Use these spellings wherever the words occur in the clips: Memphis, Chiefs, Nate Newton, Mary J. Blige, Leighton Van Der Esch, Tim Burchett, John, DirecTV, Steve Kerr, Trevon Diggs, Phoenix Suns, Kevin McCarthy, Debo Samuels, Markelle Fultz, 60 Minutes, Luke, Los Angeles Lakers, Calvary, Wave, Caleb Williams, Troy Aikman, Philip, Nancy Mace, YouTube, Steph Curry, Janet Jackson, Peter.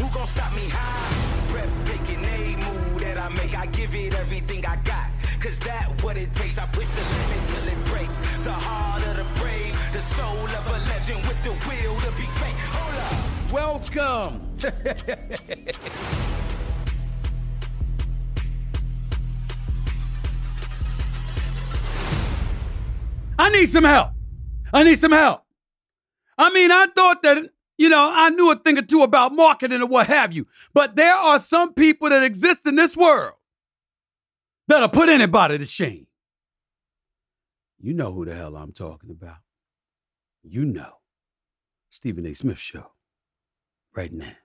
Who gon' stop me high? Breathtaking, a move that I make. I give it everything I got. Cause that what it takes. I push the limit till it break. The heart of the brave. The soul of a legend with the will to be great. Hold up. Welcome. I need some help. I mean, I thought that, you know, I knew a thing or two about marketing and what have you. But there are some people that exist in this world that'll put anybody to shame. You know who the hell I'm talking about. You know. Stephen A. Smith Show. Right now.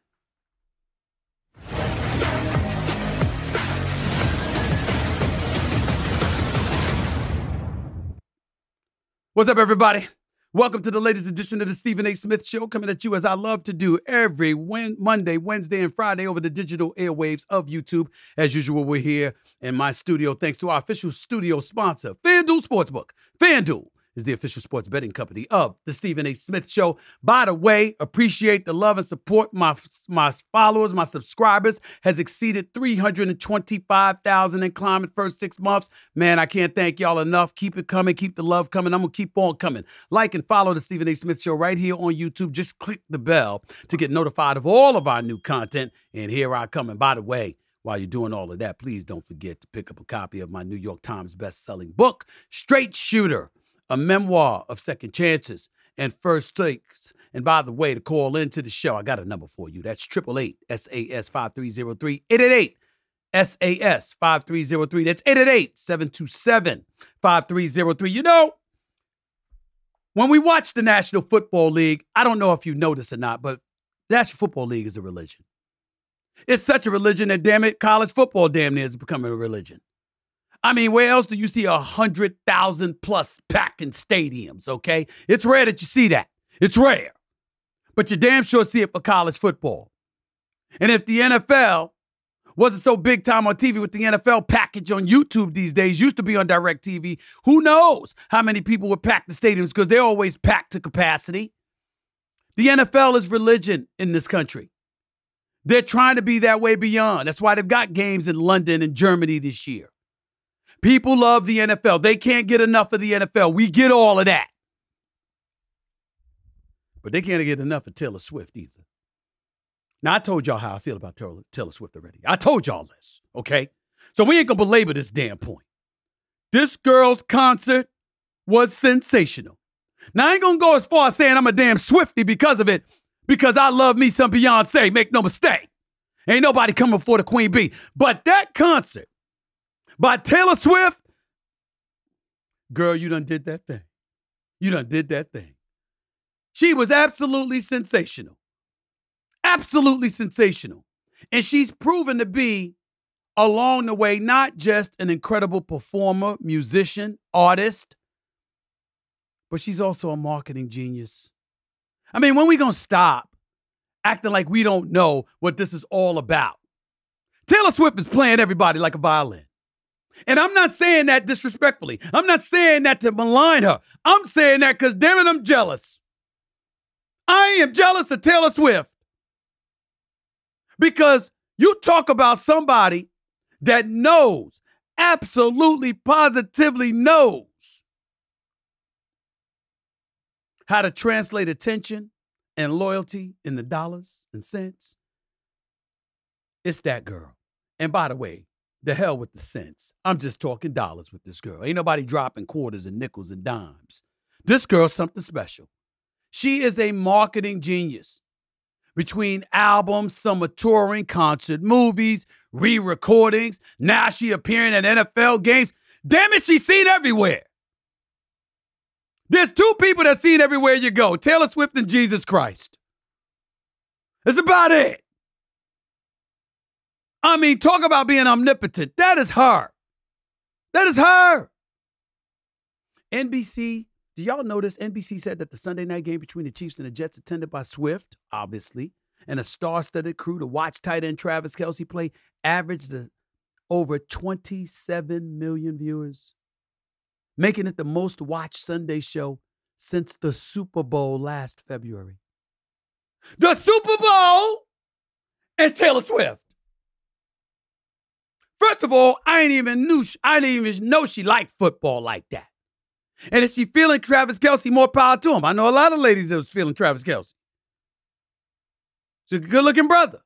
What's up, everybody? Welcome to the latest edition of the Stephen A. Smith Show, coming at you as I love to do every Monday, Wednesday, and Friday over the digital airwaves of YouTube. As usual, we're here in my studio thanks to our official studio sponsor, FanDuel Sportsbook. FanDuel is the official sports betting company of the Stephen A. Smith Show. By the way, appreciate the love and support. My followers, my subscribers has exceeded 325,000 and climbing first 6 months. Man, I can't thank y'all enough. Keep it coming. Keep the love coming. I'm going to keep on coming. Like and follow the Stephen A. Smith Show right here on YouTube. Just click the bell to get notified of all of our new content. And here I come. And by the way, while you're doing all of that, please don't forget to pick up a copy of my New York Times best-selling book, Straight Shooter, a memoir of second chances and first takes. And by the way, to call into the show, I got a number for you. That's 888-SAS-5303, 888-SAS-5303. That's 888-727-5303. You know, when we watch the National Football League, I don't know if you know this or not, but the National Football League is a religion. It's such a religion that, damn it, college football damn near is becoming a religion. I mean, where else do you see 100,000-plus packing stadiums, okay? It's rare that you see that. It's rare. But you damn sure see it for college football. And if the NFL wasn't so big time on TV with the NFL package on YouTube these days, used to be on DirecTV, who knows how many people would pack the stadiums because they're always packed to capacity. The NFL is religion in this country. They're trying to be that way beyond. That's why they've got games in London and Germany this year. People love the NFL. They can't get enough of the NFL. We get all of that. But they can't get enough of Taylor Swift either. Now, I told y'all how I feel about Taylor Swift already. I told y'all this, okay? So we ain't going to belabor this damn point. This girl's concert was sensational. Now, I ain't going to go as far as saying I'm a damn Swiftie because of it, because I love me some Beyoncé, make no mistake. Ain't nobody coming for the Queen Bee. But that concert by Taylor Swift, girl, you done did that thing. She was absolutely sensational. And she's proven to be, along the way, not just an incredible performer, musician, artist, but she's also a marketing genius. I mean, when we gonna stop acting like we don't know what this is all about? Taylor Swift is playing everybody like a violin. And I'm not saying that disrespectfully. I'm not saying that to malign her. I'm saying that because, damn it, I'm jealous. I am jealous of Taylor Swift. Because you talk about somebody that knows, absolutely, positively knows how to translate attention and loyalty in the dollars and cents. It's that girl. And by the way, the hell with the cents. I'm just talking dollars with this girl. Ain't nobody dropping quarters and nickels and dimes. This girl's something special. She is a marketing genius. Between albums, summer touring, concert movies, re-recordings, now she appearing at NFL games. Damn it, she's seen everywhere. There's two people that's seen everywhere you go, Taylor Swift and Jesus Christ. That's about it. I mean, talk about being omnipotent. That is her. That is her. NBC, do y'all know this? NBC said that the Sunday night game between the Chiefs and the Jets, attended by Swift, obviously, and a star-studded crew to watch tight end Travis Kelce play, averaged over 27 million viewers, making it the most-watched Sunday show since the Super Bowl last February. The Super Bowl and Taylor Swift. First of all, I didn't even know she liked football like that. And if she's feeling Travis Kelce, more power to him. I know a lot of ladies that was feeling Travis Kelce. He's a good-looking brother.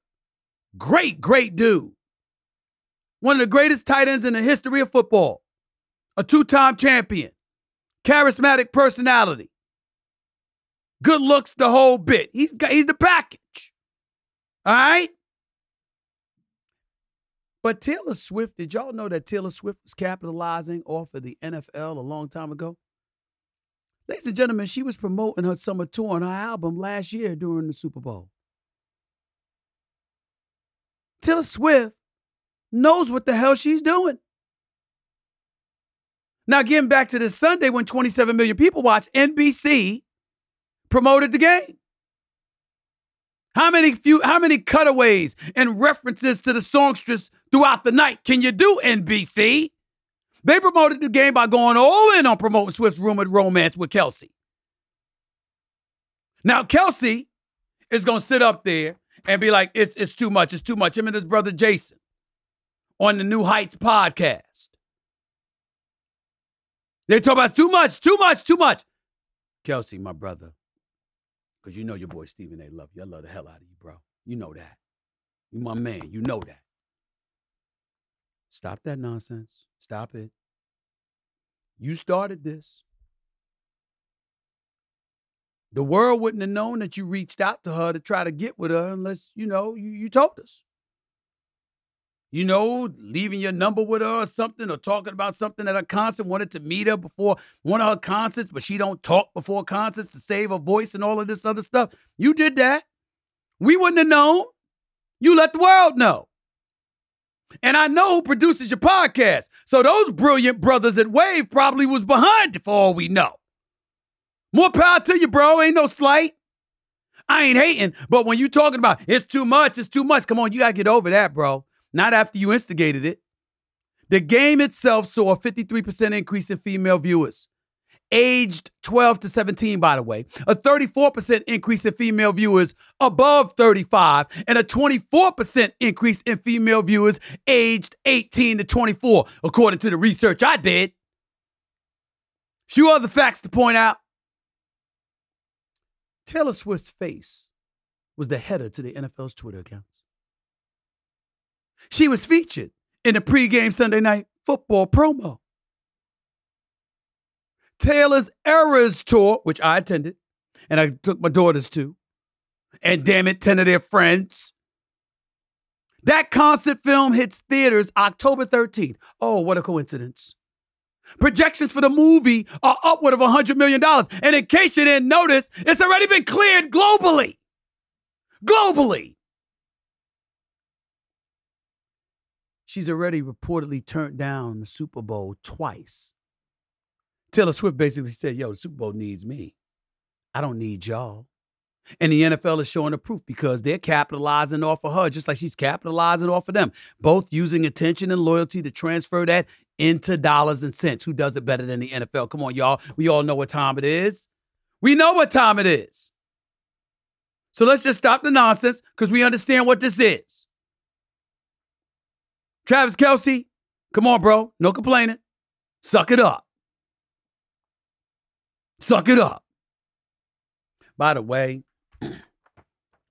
Great, great dude. One of the greatest tight ends in the history of football. A two-time champion. Charismatic personality. Good looks, the whole bit. He's the package. All right? But Taylor Swift, did y'all know that Taylor Swift was capitalizing off of the NFL a long time ago? Ladies and gentlemen, she was promoting her summer tour on her album last year during the Super Bowl. Taylor Swift knows what the hell she's doing. Now, getting back to this Sunday when 27 million people watched, NBC promoted the game. How many cutaways and references to the songstress throughout the night can you do, NBC? They promoted the game by going all in on promoting Swift's rumored romance with Kelce. Now, Kelce is going to sit up there and be like, it's too much, it's too much. Him and his brother Jason on the New Heights podcast. They talk about too much, too much, too much. Kelce, my brother, because you know your boy Stephen A. love you. I love the hell out of you, bro. You know that. You my man. You know that. Stop that nonsense. Stop it. You started this. The world wouldn't have known that you reached out to her to try to get with her unless, you know, you told us. You know, leaving your number with her or something, or talking about something at a concert, wanted to meet her before one of her concerts, but she don't talk before concerts to save her voice and all of this other stuff. You did that. We wouldn't have known. You let the world know. And I know who produces your podcast. So those brilliant brothers at Wave probably was behind it for all we know. More power to you, bro. Ain't no slight. I ain't hating, but when you talking about it's too much, come on, you got to get over that, bro. Not after you instigated it. The game itself saw a 53% increase in female viewers, aged 12 to 17, by the way, a 34% increase in female viewers above 35, and a 24% increase in female viewers aged 18 to 24, according to the research I did. Few other facts to point out. Taylor Swift's face was the header to the NFL's Twitter accounts. She was featured in the pregame Sunday night football promo. Taylor's Eras Tour, which I attended, and I took my daughters to, and damn it, 10 of their friends. That concert film hits theaters October 13th. Oh, what a coincidence. Projections for the movie are upward of $100 million. And in case you didn't notice, it's already been cleared globally. Globally. She's already reportedly turned down the Super Bowl twice. Taylor Swift basically said, yo, the Super Bowl needs me. I don't need y'all. And the NFL is showing the proof because they're capitalizing off of her just like she's capitalizing off of them, both using attention and loyalty to transfer that into dollars and cents. Who does it better than the NFL? Come on, y'all. We all know what time it is. We know what time it is. So let's just stop the nonsense because we understand what this is. Travis Kelce, come on, bro. No complaining. Suck it up. Suck it up. By the way,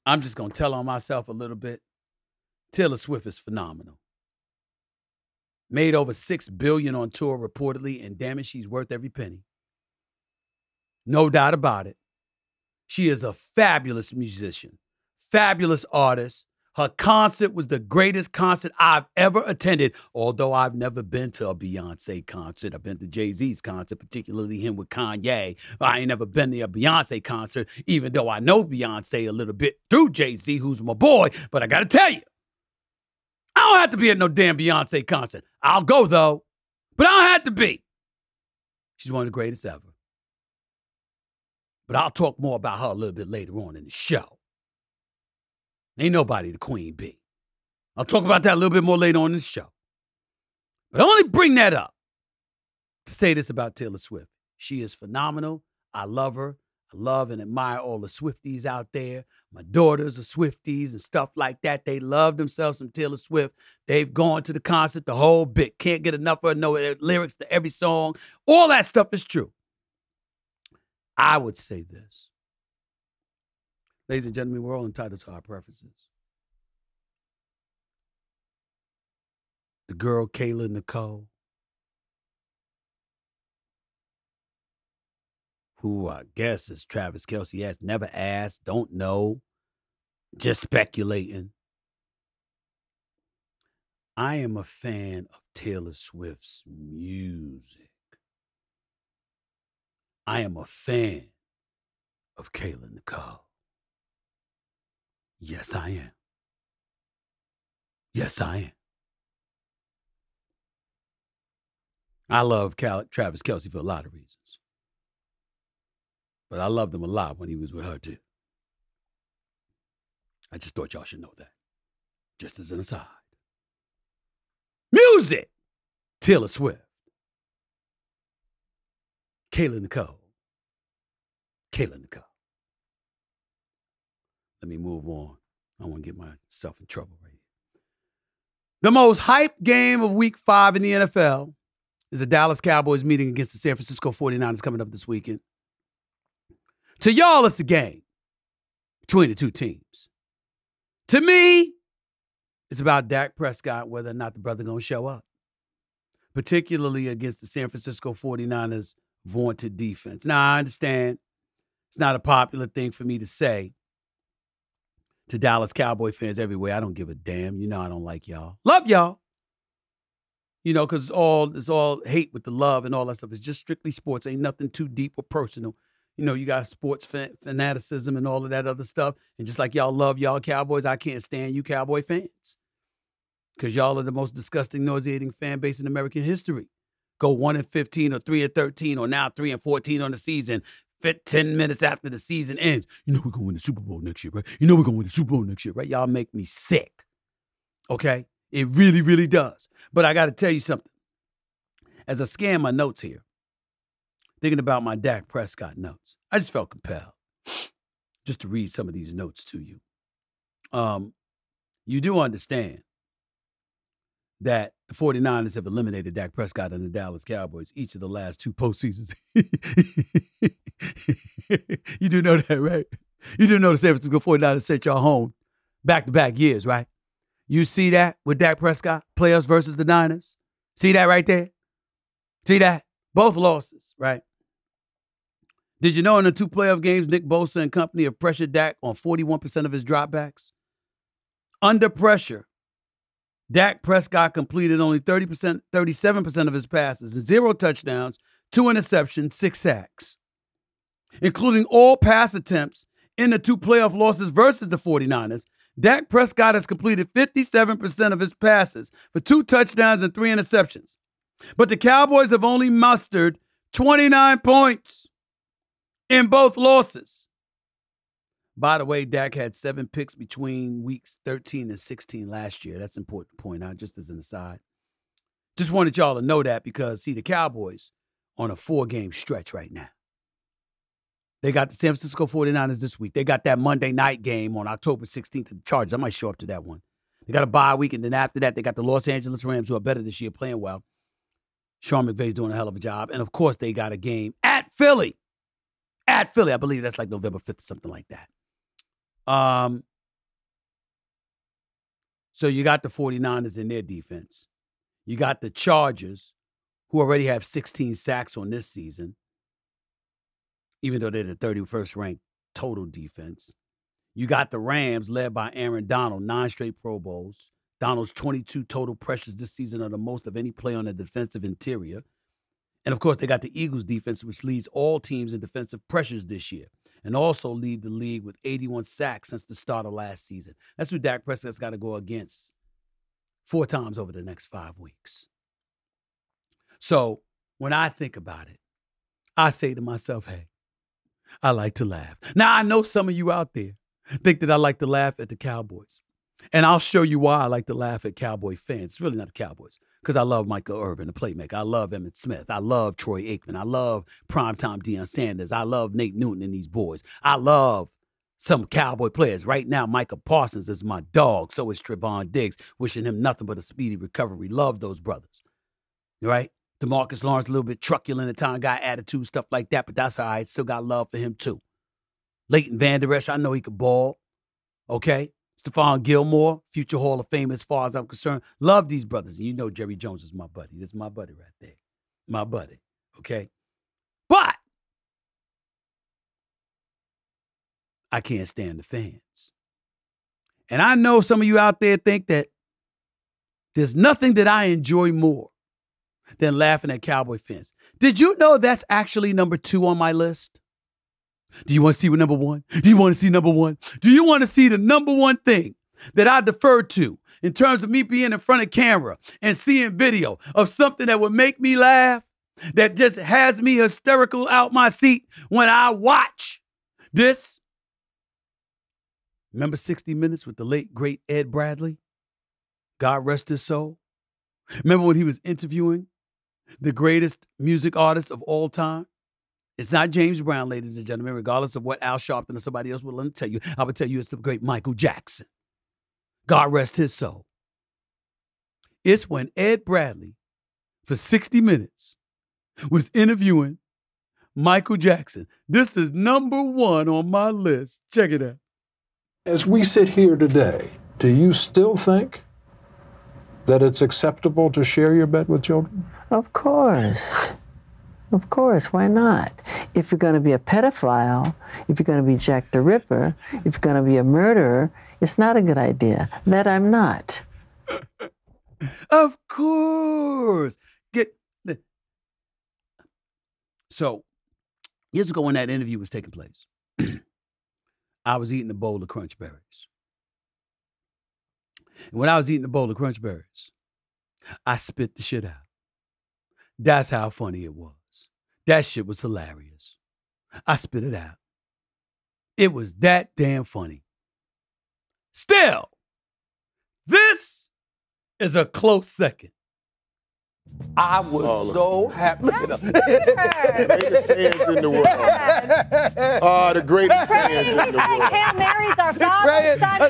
I'm just going to tell on myself a little bit. Taylor Swift is phenomenal. Made over $6 billion on tour reportedly, and damn it, she's worth every penny. No doubt about it. She is a fabulous musician, fabulous artist. Her concert was the greatest concert I've ever attended, although I've never been to a Beyoncé concert. I've been to Jay-Z's concert, particularly him with Kanye. I ain't never been to a Beyoncé concert, even though I know Beyoncé a little bit through Jay-Z, who's my boy. But I got to tell you, I don't have to be at no damn Beyoncé concert. I'll go, though. But I don't have to be. She's one of the greatest ever. But I'll talk more about her a little bit later on in the show. Ain't nobody the Queen Bee. I'll talk about that a little bit more later on in the show. But I only bring that up to say this about Taylor Swift. She is phenomenal. I love her. I love and admire all the Swifties out there. My daughters are Swifties and stuff like that. They love themselves some Taylor Swift. They've gone to the concert, the whole bit. Can't get enough of her, know her lyrics to every song. All that stuff is true. I would say this. Ladies and gentlemen, we're all entitled to our preferences. The girl, Kayla Nicole, who I guess is Travis Kelce, has never asked, don't know, just speculating. I am a fan of Taylor Swift's music. I am a fan of Kayla Nicole. Yes, I am. Yes, I am. I love Travis Kelce for a lot of reasons. But I loved him a lot when he was with her, too. I just thought y'all should know that. Just as an aside. Music! Taylor Swift. Kayla Nicole. Kayla Nicole. Let me move on. I don't want to get myself in trouble right here. The most hyped game of Week 5 in the NFL is the Dallas Cowboys meeting against the San Francisco 49ers coming up this weekend. To y'all, it's a game between the two teams. To me, it's about Dak Prescott, whether or not the brother going to show up, particularly against the San Francisco 49ers' vaunted defense. Now, I understand it's not a popular thing for me to say to Dallas Cowboy fans everywhere. I don't give a damn. You know I don't like y'all. Love y'all. You know, because it's all hate with the love and all that stuff. It's just strictly sports. Ain't nothing too deep or personal. You know, you got sports fanaticism and all of that other stuff. And just like y'all love y'all Cowboys, I can't stand you Cowboy fans. Because y'all are the most disgusting, nauseating fan base in American history. Go 1-15 or 3-13 or now 3-14 on the season. 10 minutes after the season ends. You know we're going to win the Super Bowl next year, right? You know we're going to win the Super Bowl next year, right? Y'all make me sick. Okay? It really, really does. But I got to tell you something. As I scan my notes here, thinking about my Dak Prescott notes, I just felt compelled just to read some of these notes to you. You do understand that the 49ers have eliminated Dak Prescott and the Dallas Cowboys each of the last two postseasons. You do know that, right? You do know the San Francisco 49ers sent y'all home back-to-back years, right? You see that with Dak Prescott, playoffs versus the Niners? See that right there? See that? Both losses, right? Did you know in the two playoff games, Nick Bosa and company have pressured Dak on 41% of his dropbacks? Under pressure, Dak Prescott completed only 37% of his passes, 0 touchdowns, 2 interceptions, 6 sacks, including all pass attempts in the two playoff losses versus the 49ers. Dak Prescott has completed 57% of his passes for 2 touchdowns and 3 interceptions. But the Cowboys have only mustered 29 points in both losses. By the way, Dak had 7 picks between weeks 13 and 16 last year. That's an important point, out just as an aside. Just wanted y'all to know that because, see, the Cowboys on a 4-game stretch right now. They got the San Francisco 49ers this week. They got that Monday night game on October 16th to the Chargers. I might show up to that one. They got a bye week, and then after that, they got the Los Angeles Rams, who are better this year, playing well. Sean McVay's doing a hell of a job. And, of course, they got a game at Philly. At Philly. I believe that's like November 5th or something like that. So you got the 49ers in their defense. You got the Chargers, who already have 16 sacks on this season, even though they're the 31st ranked total defense. You got the Rams, led by Aaron Donald, 9 straight Pro Bowls. Donald's 22 total pressures this season are the most of any play on the defensive interior. And, of course, they got the Eagles defense, which leads all teams in defensive pressures this year and also lead the league with 81 sacks since the start of last season. That's who Dak Prescott's got to go against four times over the next 5 weeks. So when I think about it, I say to myself, hey, I like to laugh. Now, I know some of you out there think that I like to laugh at the Cowboys. And I'll show you why I like to laugh at Cowboy fans. It's really not the Cowboys, because I love Michael Irvin, the playmaker. I love Emmitt Smith. I love Troy Aikman. I love primetime Deion Sanders. I love Nate Newton and these boys. I love some Cowboy players. Right now, Micah Parsons is my dog. So is Trevon Diggs. Wishing him nothing but a speedy recovery. Love those brothers. Right? DeMarcus Lawrence, a little bit truculent at times, got attitude, stuff like that, but that's all right. Still got love for him, too. Leighton Van Der Esch, I know he could ball. Okay? Stephon Gilmore, future Hall of Famer as far as I'm concerned. Love these brothers. And you know Jerry Jones is my buddy. This is my buddy right there. My buddy. Okay? But I can't stand the fans. And I know some of you out there think that there's nothing that I enjoy more than laughing at Cowboy fans. Did you know that's actually number 2 on my list? Do you want to see what number 1? Do you want to see number 1? Do you want to see the number 1 thing that I defer to in terms of me being in front of camera and seeing video of something that would make me laugh, that just has me hysterical out my seat when I watch this? Remember 60 Minutes with the late, great Ed Bradley? God rest his soul. Remember when he was interviewing the greatest music artist of all time? It's not James Brown, ladies and gentlemen, regardless of what Al Sharpton or somebody else will tell you. I would tell you it's the great Michael Jackson. God rest his soul. It's when Ed Bradley, for 60 Minutes, was interviewing Michael Jackson. This is number 1 on my list. Check it out. As we sit here today, do you still think that it's acceptable to share your bed with children? Of course. Of course, why not? If you're going to be a pedophile, if you're going to be Jack the Ripper, if you're going to be a murderer, it's not a good idea. That I'm not. Of course. So, years ago when that interview was taking place, I was eating a bowl of Crunch Berries. And when I was eating the bowl of Crunch Berries, I spit the shit out. That's how funny it was. That shit was hilarious. I spit it out. It was that damn funny. Still, this is a close second. I was so happy. Look at him. Greatest fans in the world. The greatest fans in the world. Hail Mary's our father, son.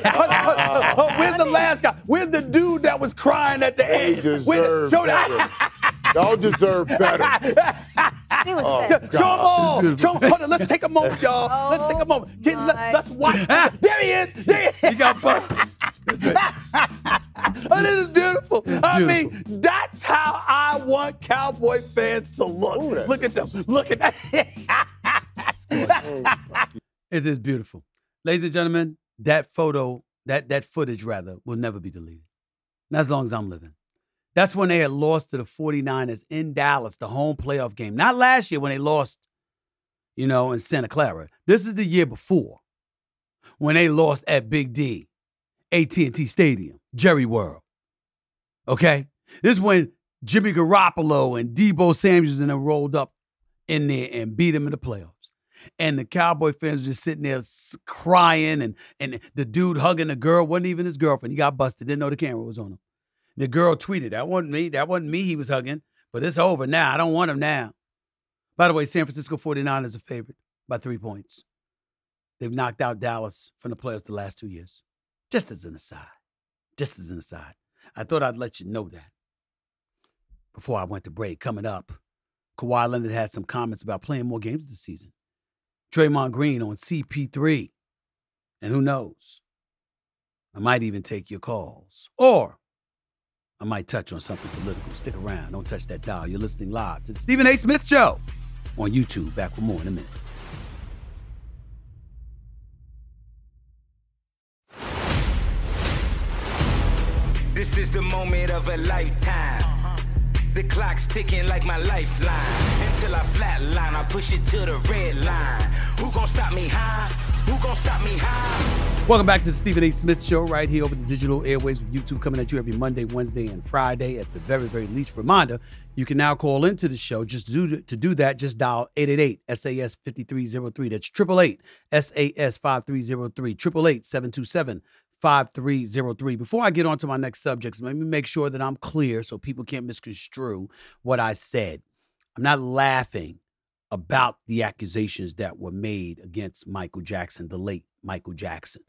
Where's the last guy? Where's the dude that was crying at the end? Y'all deserve better. He was show them all. Show them all. Let's take a moment, y'all. Let's take a moment. Kids, let's watch. There he is. There he is. He got busted. Oh, this is beautiful. I mean, that's how I want Cowboy fans to look. Ooh, look at them. Look at that. It is beautiful. Ladies and gentlemen, that photo, that footage, rather, will never be deleted. Not as long as I'm living. That's when they had lost to the 49ers in Dallas, the home playoff game. Not last year when they lost, you know, in Santa Clara. This is the year before when they lost at Big D. AT&T Stadium, Jerry World, okay? This is when Jimmy Garoppolo and Debo Samuels and them rolled up in there and beat them in the playoffs. And the Cowboy fans were just sitting there crying, and the dude hugging the girl wasn't even his girlfriend. He got busted, didn't know the camera was on him. The girl tweeted, that wasn't me he was hugging, but it's over now. I don't want him now. By the way, San Francisco 49ers is a favorite by 3 points. They've knocked out Dallas from the playoffs the last 2 years. Just as an aside, just as an aside. I thought I'd let you know that. Before I went to break, coming up, Kawhi Leonard had some comments about playing more games this season. Draymond Green on CP3. And who knows? I might even take your calls. Or I might touch on something political. Stick around. Don't touch that dial. You're listening live to the Stephen A. Smith Show on YouTube. Back with more in a minute. This is the moment of a lifetime. The clock's ticking like my lifeline. Until I flatline, I push it to the red line. Who gon' stop me high? Who gon' stop me high? Welcome back to the Stephen A. Smith Show right here over the digital airwaves with YouTube, coming at you every Monday, Wednesday, and Friday at the very, very least. Reminder, you can now call into the show. Just dial 888-SAS-5303. That's 888-SAS-5303, 888-727-5303. Before I get on to my next subjects, let me make sure that I'm clear so people can't misconstrue what I said. I'm not laughing about the accusations that were made against Michael Jackson, the late Michael Jackson.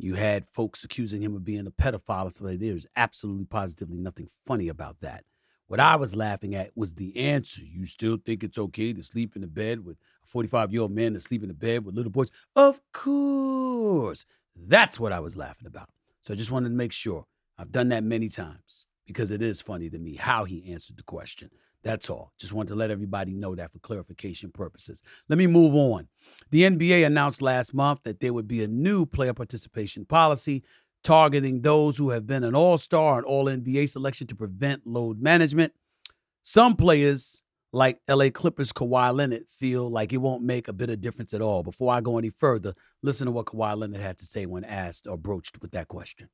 You had folks accusing him of being a pedophile and stuff like that. There's absolutely positively nothing funny about that. What I was laughing at was the answer. You still think it's okay to sleep in the bed with a 45-year-old man, to sleep in the bed with little boys? Of course. That's what I was laughing about. So I just wanted to make sure. I've done that many times because it is funny to me how he answered the question. That's all. Just wanted to let everybody know that for clarification purposes. Let me move on. The NBA announced last month that there would be a new player participation policy targeting those who have been an all-star and all-NBA selection to prevent load management. Some players, like LA Clippers Kawhi Leonard, feel like it won't make a bit of difference at all. Before I go any further, listen to what Kawhi Leonard had to say when asked or broached with that question.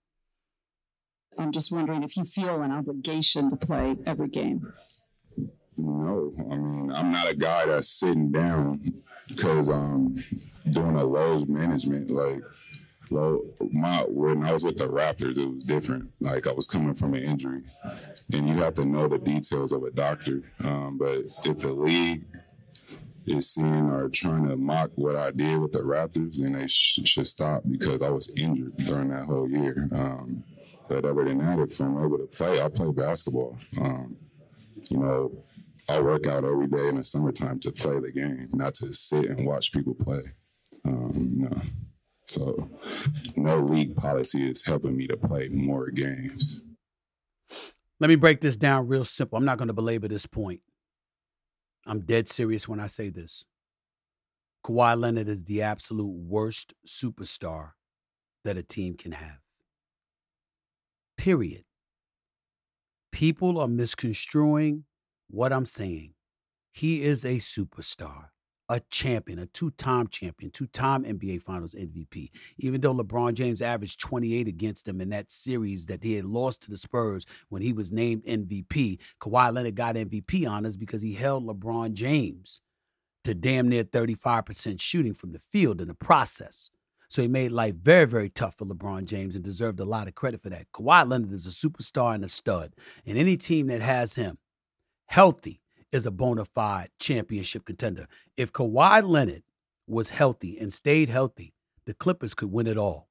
I'm just wondering if you feel an obligation to play every game. No, I mean, I'm not a guy that's sitting down because I'm doing a load management. Like, when I was with the Raptors, it was different. Like, I was coming from an injury, and you have to know the details of a doctor. But if the league is seeing or trying to mock what I did with the Raptors, then they should stop, because I was injured during that whole year. But other than that, if I'm able to play, I play basketball. You know, I work out every day in the summertime to play the game, not to sit and watch people play. No. So no league policy is helping me to play more games. Let me break this down real simple. I'm not going to belabor this point. I'm dead serious when I say this. Kawhi Leonard is the absolute worst superstar that a team can have. Period. People are misconstruing what I'm saying. He is a superstar, a champion, a two-time champion, two-time NBA Finals MVP. Even though LeBron James averaged 28 against him in that series that he had lost to the Spurs when he was named MVP, Kawhi Leonard got MVP honors because he held LeBron James to damn near 35% shooting from the field in the process. So he made life very, very tough for LeBron James and deserved a lot of credit for that. Kawhi Leonard is a superstar and a stud. And any team that has him healthy is a bona fide championship contender. If Kawhi Leonard was healthy and stayed healthy, the Clippers could win it all.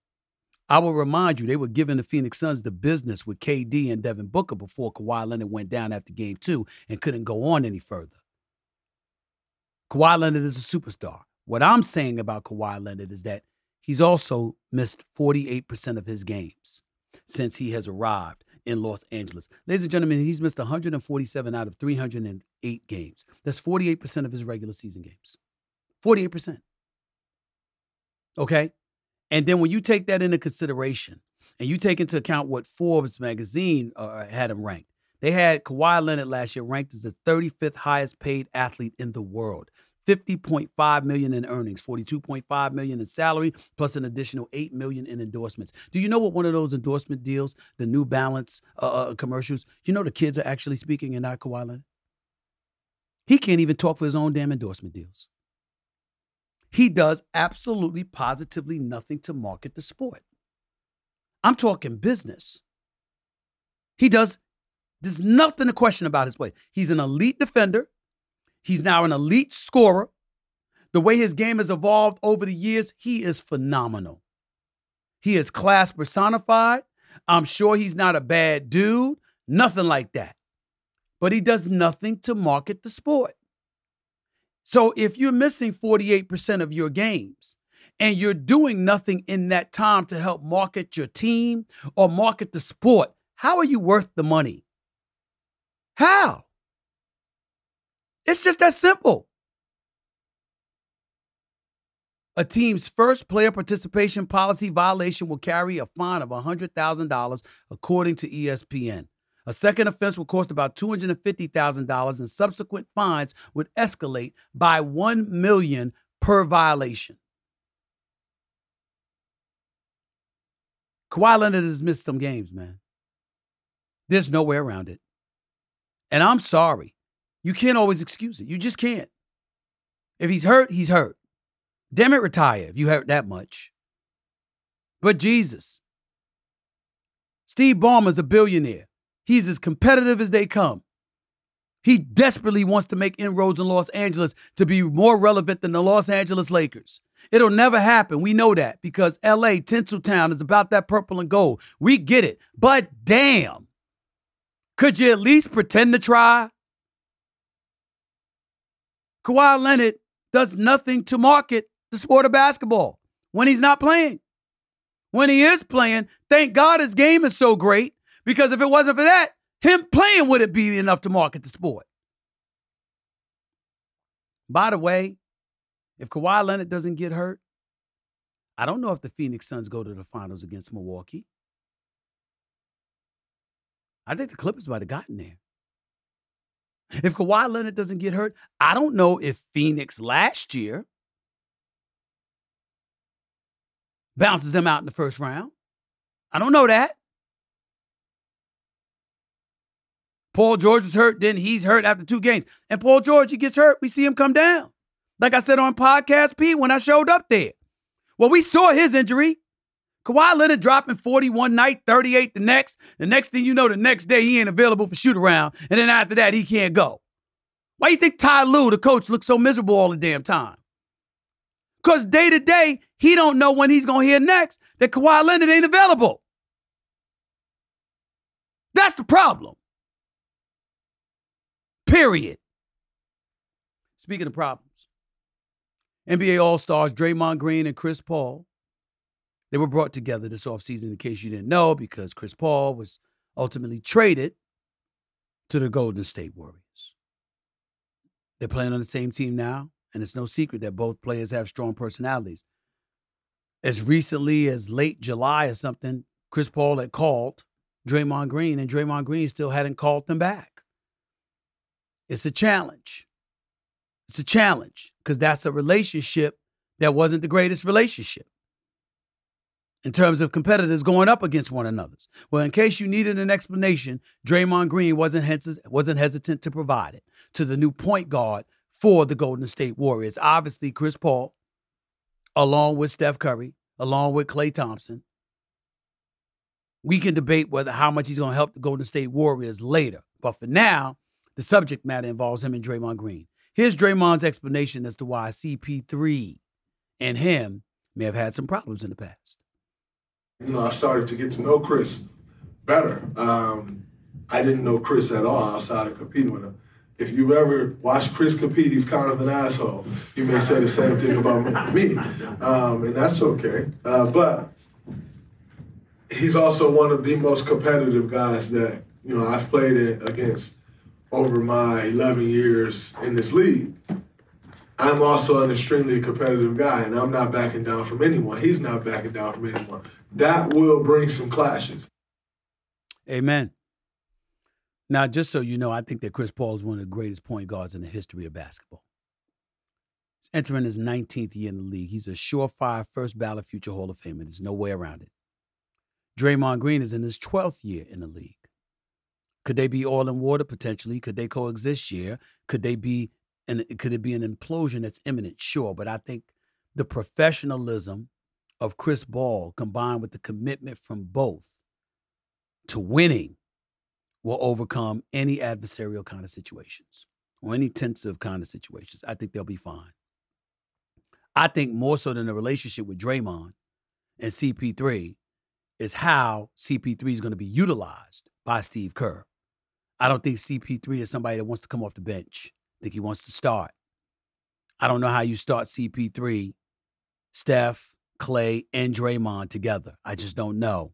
I will remind you, they were giving the Phoenix Suns the business with KD and Devin Booker before Kawhi Leonard went down after game two and couldn't go on any further. Kawhi Leonard is a superstar. What I'm saying about Kawhi Leonard is that he's also missed 48% of his games since he has arrived in Los Angeles. Ladies and gentlemen, he's missed 147 out of 308 games. That's 48% of his regular season games. 48%. Okay? And then when you take that into consideration and you take into account what Forbes magazine had him ranked, they had Kawhi Leonard last year ranked as the 35th highest paid athlete in the world. $50.5 million in earnings, $42.5 million in salary, plus an additional $8 million in endorsements. Do you know what one of those endorsement deals, the New Balance commercials, you know the kids are actually speaking and not Kawhi Leonard? He can't even talk for his own damn endorsement deals. He does absolutely, positively nothing to market the sport. I'm talking business. He does, there's nothing to question about his play. He's an elite defender. He's now an elite scorer. The way his game has evolved over the years, he is phenomenal. He is class personified. I'm sure he's not a bad dude, nothing like that. But he does nothing to market the sport. So if you're missing 48% of your games and you're doing nothing in that time to help market your team or market the sport, how are you worth the money? How? It's just that simple. A team's first player participation policy violation will carry a fine of $100,000, according to ESPN. A second offense will cost about $250,000, and subsequent fines would escalate by $1 million per violation. Kawhi Leonard has missed some games, man. There's no way around it. And I'm sorry. You can't always excuse it. You just can't. If he's hurt, he's hurt. Damn it, retire if you hurt that much. But Jesus. Steve Ballmer's a billionaire. He's as competitive as they come. He desperately wants to make inroads in Los Angeles to be more relevant than the Los Angeles Lakers. It'll never happen. We know that because LA, Tinseltown, is about that purple and gold. We get it. But damn, could you at least pretend to try? Kawhi Leonard does nothing to market the sport of basketball when he's not playing. When he is playing, thank God his game is so great because if it wasn't for that, him playing wouldn't be enough to market the sport. By the way, if Kawhi Leonard doesn't get hurt, I don't know if the Phoenix Suns go to the finals against Milwaukee. I think the Clippers might have gotten there. If Kawhi Leonard doesn't get hurt, I don't know if Phoenix last year bounces them out in the first round. I don't know that. Paul George was hurt, then he's hurt after two games. And Paul George, he gets hurt. We see him come down. Like I said on Podcast P when I showed up there. Well, we saw his injury. Kawhi Leonard dropping 40 one night, 38 the next. The next thing you know, the next day he ain't available for shoot around. And then after that, he can't go. Why you think Ty Lue, the coach, looks so miserable all the damn time? Because day to day, he don't know when he's going to hear next that Kawhi Leonard ain't available. That's the problem. Period. Speaking of problems, NBA All-Stars Draymond Green and Chris Paul, they were brought together this offseason, in case you didn't know, because Chris Paul was ultimately traded to the Golden State Warriors. They're playing on the same team now, and it's no secret that both players have strong personalities. As recently as late July or something, Chris Paul had called Draymond Green, and Draymond Green still hadn't called them back. It's a challenge. It's a challenge because that's a relationship that wasn't the greatest relationship in terms of competitors going up against one another. Well, in case you needed an explanation, Draymond Green wasn't hesitant to provide it to the new point guard for the Golden State Warriors. Obviously, Chris Paul, along with Steph Curry, along with Klay Thompson. We can debate whether how much he's going to help the Golden State Warriors later. But for now, the subject matter involves him and Draymond Green. Here's Draymond's explanation as to why CP3 and him may have had some problems in the past. You know, I've started to get to know Chris better. I didn't know Chris at all outside of competing with him. If you've ever watched Chris compete, he's kind of an asshole. You may say the same thing about me, and that's okay. But he's also one of the most competitive guys that, you know, I've played against over my 11 years in this league. I'm also an extremely competitive guy, and I'm not backing down from anyone. He's not backing down from anyone. That will bring some clashes. Amen. Now, just so you know, I think that Chris Paul is one of the greatest point guards in the history of basketball. He's entering his 19th year in the league. He's a surefire first ballot future Hall of Famer. There's no way around it. Draymond Green is in his 12th year in the league. Could they be oil and water potentially? Could they coexist here? Could it be an implosion that's imminent? Sure, but I think the professionalism of Chris Paul combined with the commitment from both to winning will overcome any adversarial kind of situations or any tensive kind of situations. I think they'll be fine. I think more so than the relationship with Draymond and CP3 is how CP3 is going to be utilized by Steve Kerr. I don't think CP3 is somebody that wants to come off the bench. I think he wants to start. I don't know how you start CP3, Steph, Klay, and Draymond together. I just don't know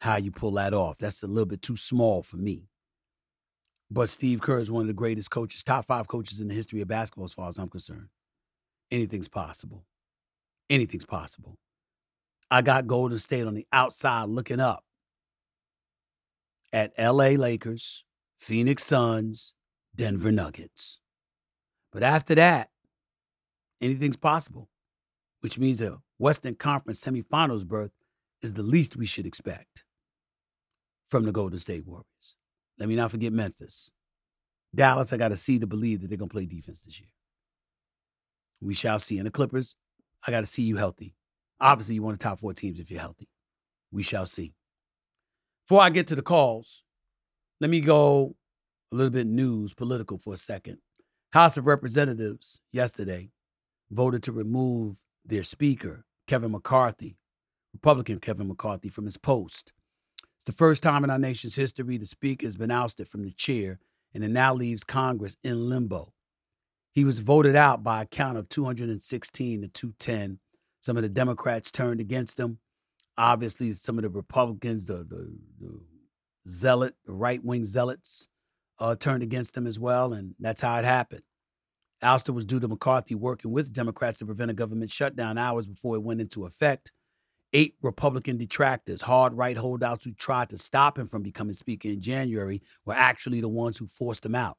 how you pull that off. That's a little bit too small for me. But Steve Kerr is one of the greatest coaches, top 5 coaches in the history of basketball as far as I'm concerned. Anything's possible. Anything's possible. I got Golden State on the outside looking up at LA Lakers, Phoenix Suns, Denver Nuggets. But after that, anything's possible, which means a Western Conference semifinals berth is the least we should expect from the Golden State Warriors. Let me not forget Memphis. Dallas, I got to see to believe that they're going to play defense this year. We shall see. And the Clippers, I got to see you healthy. Obviously, you're one of the top four teams if you're healthy. We shall see. Before I get to the calls, let me go a little bit news, political for a second. House of Representatives yesterday voted to remove their speaker, Kevin McCarthy, Republican Kevin McCarthy, from his post. It's the first time in our nation's history the speaker has been ousted from the chair, and it now leaves Congress in limbo. He was voted out by a count of 216 to 210. Some of the Democrats turned against him. Obviously, some of the Republicans, the right-wing zealots, turned against him as well, and that's how it happened. Ouster was due to McCarthy working with Democrats to prevent a government shutdown hours before it went into effect. 8 Republican detractors, hard right holdouts who tried to stop him from becoming speaker in January, were actually the ones who forced him out.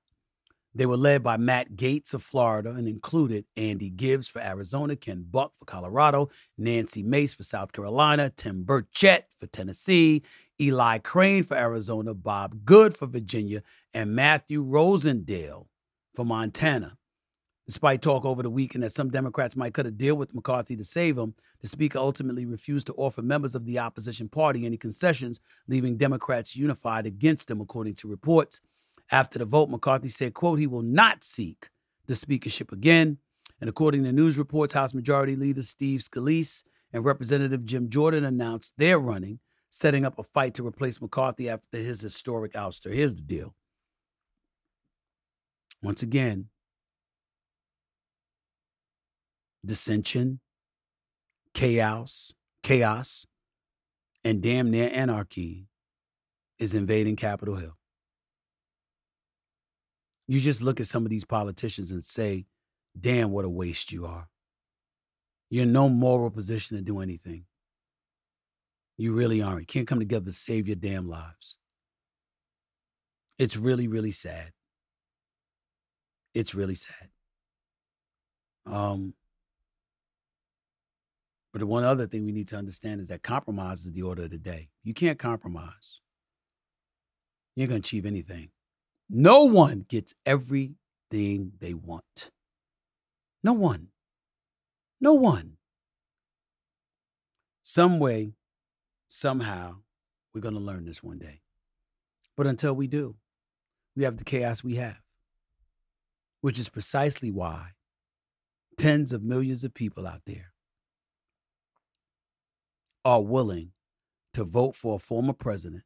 They were led by Matt Gaetz of Florida and included Andy Gibbs for Arizona, Ken Buck for Colorado, Nancy Mace for South Carolina, Tim Burchett for Tennessee, Eli Crane for Arizona, Bob Good for Virginia, and Matthew Rosendale for Montana. Despite talk over the weekend that some Democrats might cut a deal with McCarthy to save him, the speaker ultimately refused to offer members of the opposition party any concessions, leaving Democrats unified against him, according to reports. After the vote, McCarthy said, quote, he will not seek the speakership again. And according to news reports, House Majority Leader Steve Scalise and Representative Jim Jordan announced they're running, setting up a fight to replace McCarthy after his historic ouster. Here's the deal. Once again, dissension, chaos, and damn near anarchy is invading Capitol Hill. You just look at some of these politicians and say, damn, what a waste you are. You're in no moral position to do anything. You really aren't. You can't come together to save your damn lives. It's really, really sad. It's really sad. But the one other thing we need to understand is that compromise is the order of the day. You can't compromise. You're going to achieve anything. No one gets everything they want. No one. No one. Some way, somehow, we're going to learn this one day. But until we do, we have the chaos we have, which is precisely why tens of millions of people out there are willing to vote for a former president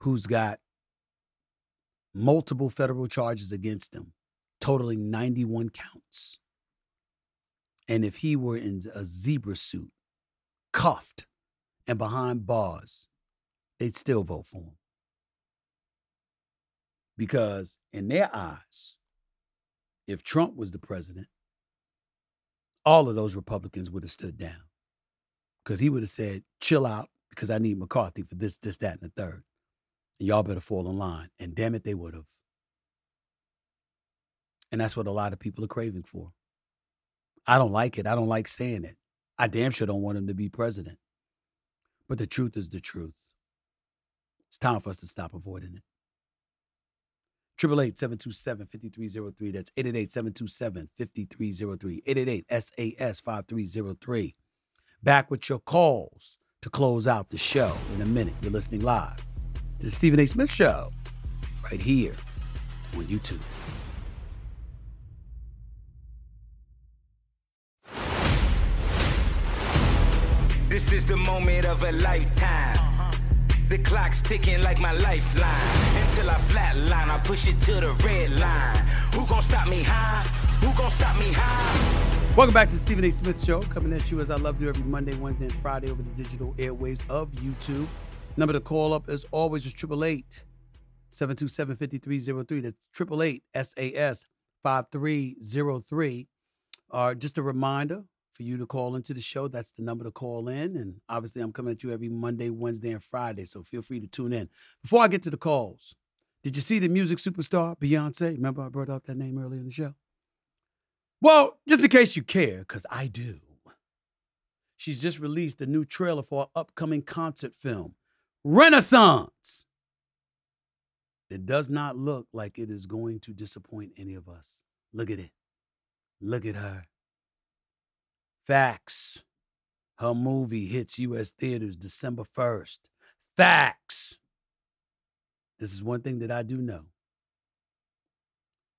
who's got multiple federal charges against him, totaling 91 counts. And if he were in a zebra suit, cuffed and behind bars, they'd still vote for him. Because in their eyes, if Trump was the president, all of those Republicans would have stood down. Because he would have said, chill out, because I need McCarthy for this, that, and the third. And y'all better fall in line. And damn it, they would have. And that's what a lot of people are craving for. I don't like it. I don't like saying it. I damn sure don't want him to be president. But the truth is the truth. It's time for us to stop avoiding it. 888-727-5303. That's 888-727-5303. 888-SAS-5303. Back with your calls to close out the show in a minute. You're listening live. This is Stephen A. Smith Show, right here on YouTube. This is the moment of a lifetime. The clock's ticking like my lifeline. Until I flatline, I push it to the red line. Who gon' stop me high? Who gon' stop me high? Welcome back to the Stephen A. Smith Show. Coming at you as I love to every Monday, Wednesday, and Friday over the digital airwaves of YouTube. Number to call up, as always, is 888-727-5303. That's 888-SAS-5303. Just a reminder for you to call into the show. That's the number to call in. And obviously, I'm coming at you every Monday, Wednesday, and Friday, so feel free to tune in. Before I get to the calls, did you see the music superstar, Beyoncé? Remember I brought up that name earlier in the show? Well, just in case you care, because I do. she's just released a new trailer for her upcoming concert film, Renaissance. It does not look like it is going to disappoint any of us. Look at it. Look at her. Facts. Her movie hits U.S. theaters December 1st. Facts. This is one thing that I do know.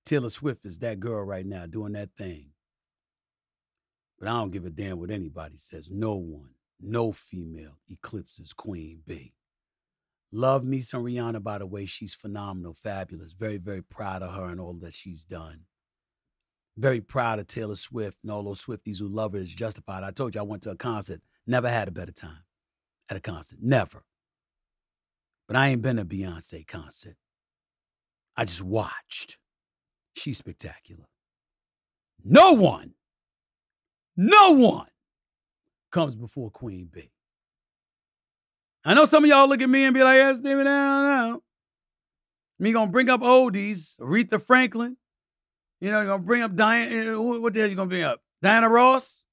Taylor Swift is that girl right now doing that thing. But I don't give a damn what anybody says. No one, no female eclipses Queen B. Love me some Rihanna, by the way. She's phenomenal, fabulous. Very, very proud of her and all that she's done. Very proud of Taylor Swift and all those Swifties who love her is justified. I told you I went to a concert. Never had a better time at a concert. Never. But I ain't been to a Beyoncé concert. I just watched. She's spectacular. No one comes before Queen B. I know some of y'all look at me and be like, yes, Stephen, I don't know. Me gonna bring up oldies, Aretha Franklin. You know, you're going to bring up Diana. What the hell are you going to bring up? Diana Ross?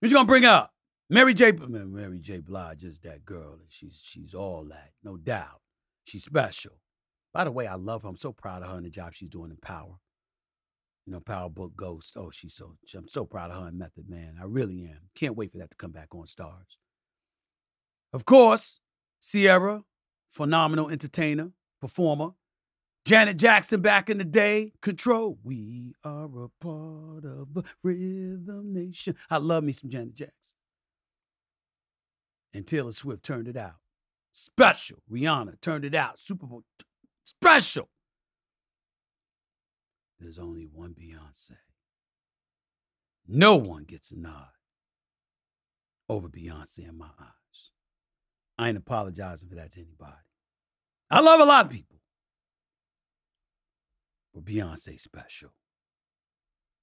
What you going to bring up? Mary J. Blige is that girl. And she's all that, no doubt. She's special. By the way, I love her. I'm so proud of her and the job she's doing in Power. You know, Power Book Ghost. Oh, I'm so proud of her and Method Man. I really am. Can't wait for that to come back on Stars. Of course, Ciara, phenomenal entertainer, performer. Janet Jackson back in the day, Control. We are a part of a rhythm nation. I love me some Janet Jackson. And Taylor Swift turned it out. Special. Rihanna turned it out. Super Bowl. Special. There's only one Beyonce. No one gets a nod over Beyonce in my eyes. I ain't apologizing for that to anybody. I love a lot of people. But Beyonce special.